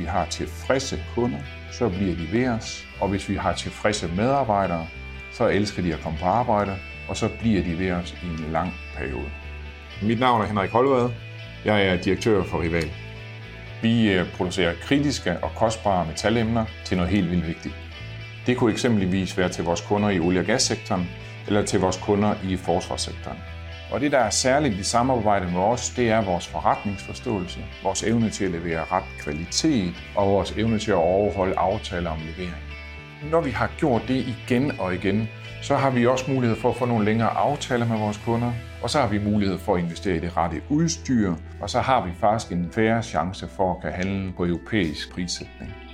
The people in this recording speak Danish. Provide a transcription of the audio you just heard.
vi har tilfredse kunder, så bliver de ved os. Og hvis vi har tilfredse medarbejdere, så elsker de at komme på arbejde, og så bliver de ved os i en lang periode. Mit navn er Henrik Holvad. Jeg er direktør for Rival. Vi producerer kritiske og kostbare metalemner til noget helt vildt vigtigt. Det kunne eksempelvis være til vores kunder i olie- og gassektoren, eller til vores kunder i forsvarssektoren. Og det, der er særligt i samarbejdet med os, det er vores forretningsforståelse, vores evne til at levere ret kvalitet og vores evne til at overholde aftaler om levering. Når vi har gjort det igen og igen, så har vi også mulighed for at få nogle længere aftaler med vores kunder, og så har vi mulighed for at investere i det rette udstyr, og så har vi faktisk en fair chance for at kunne handle på europæisk prissætning.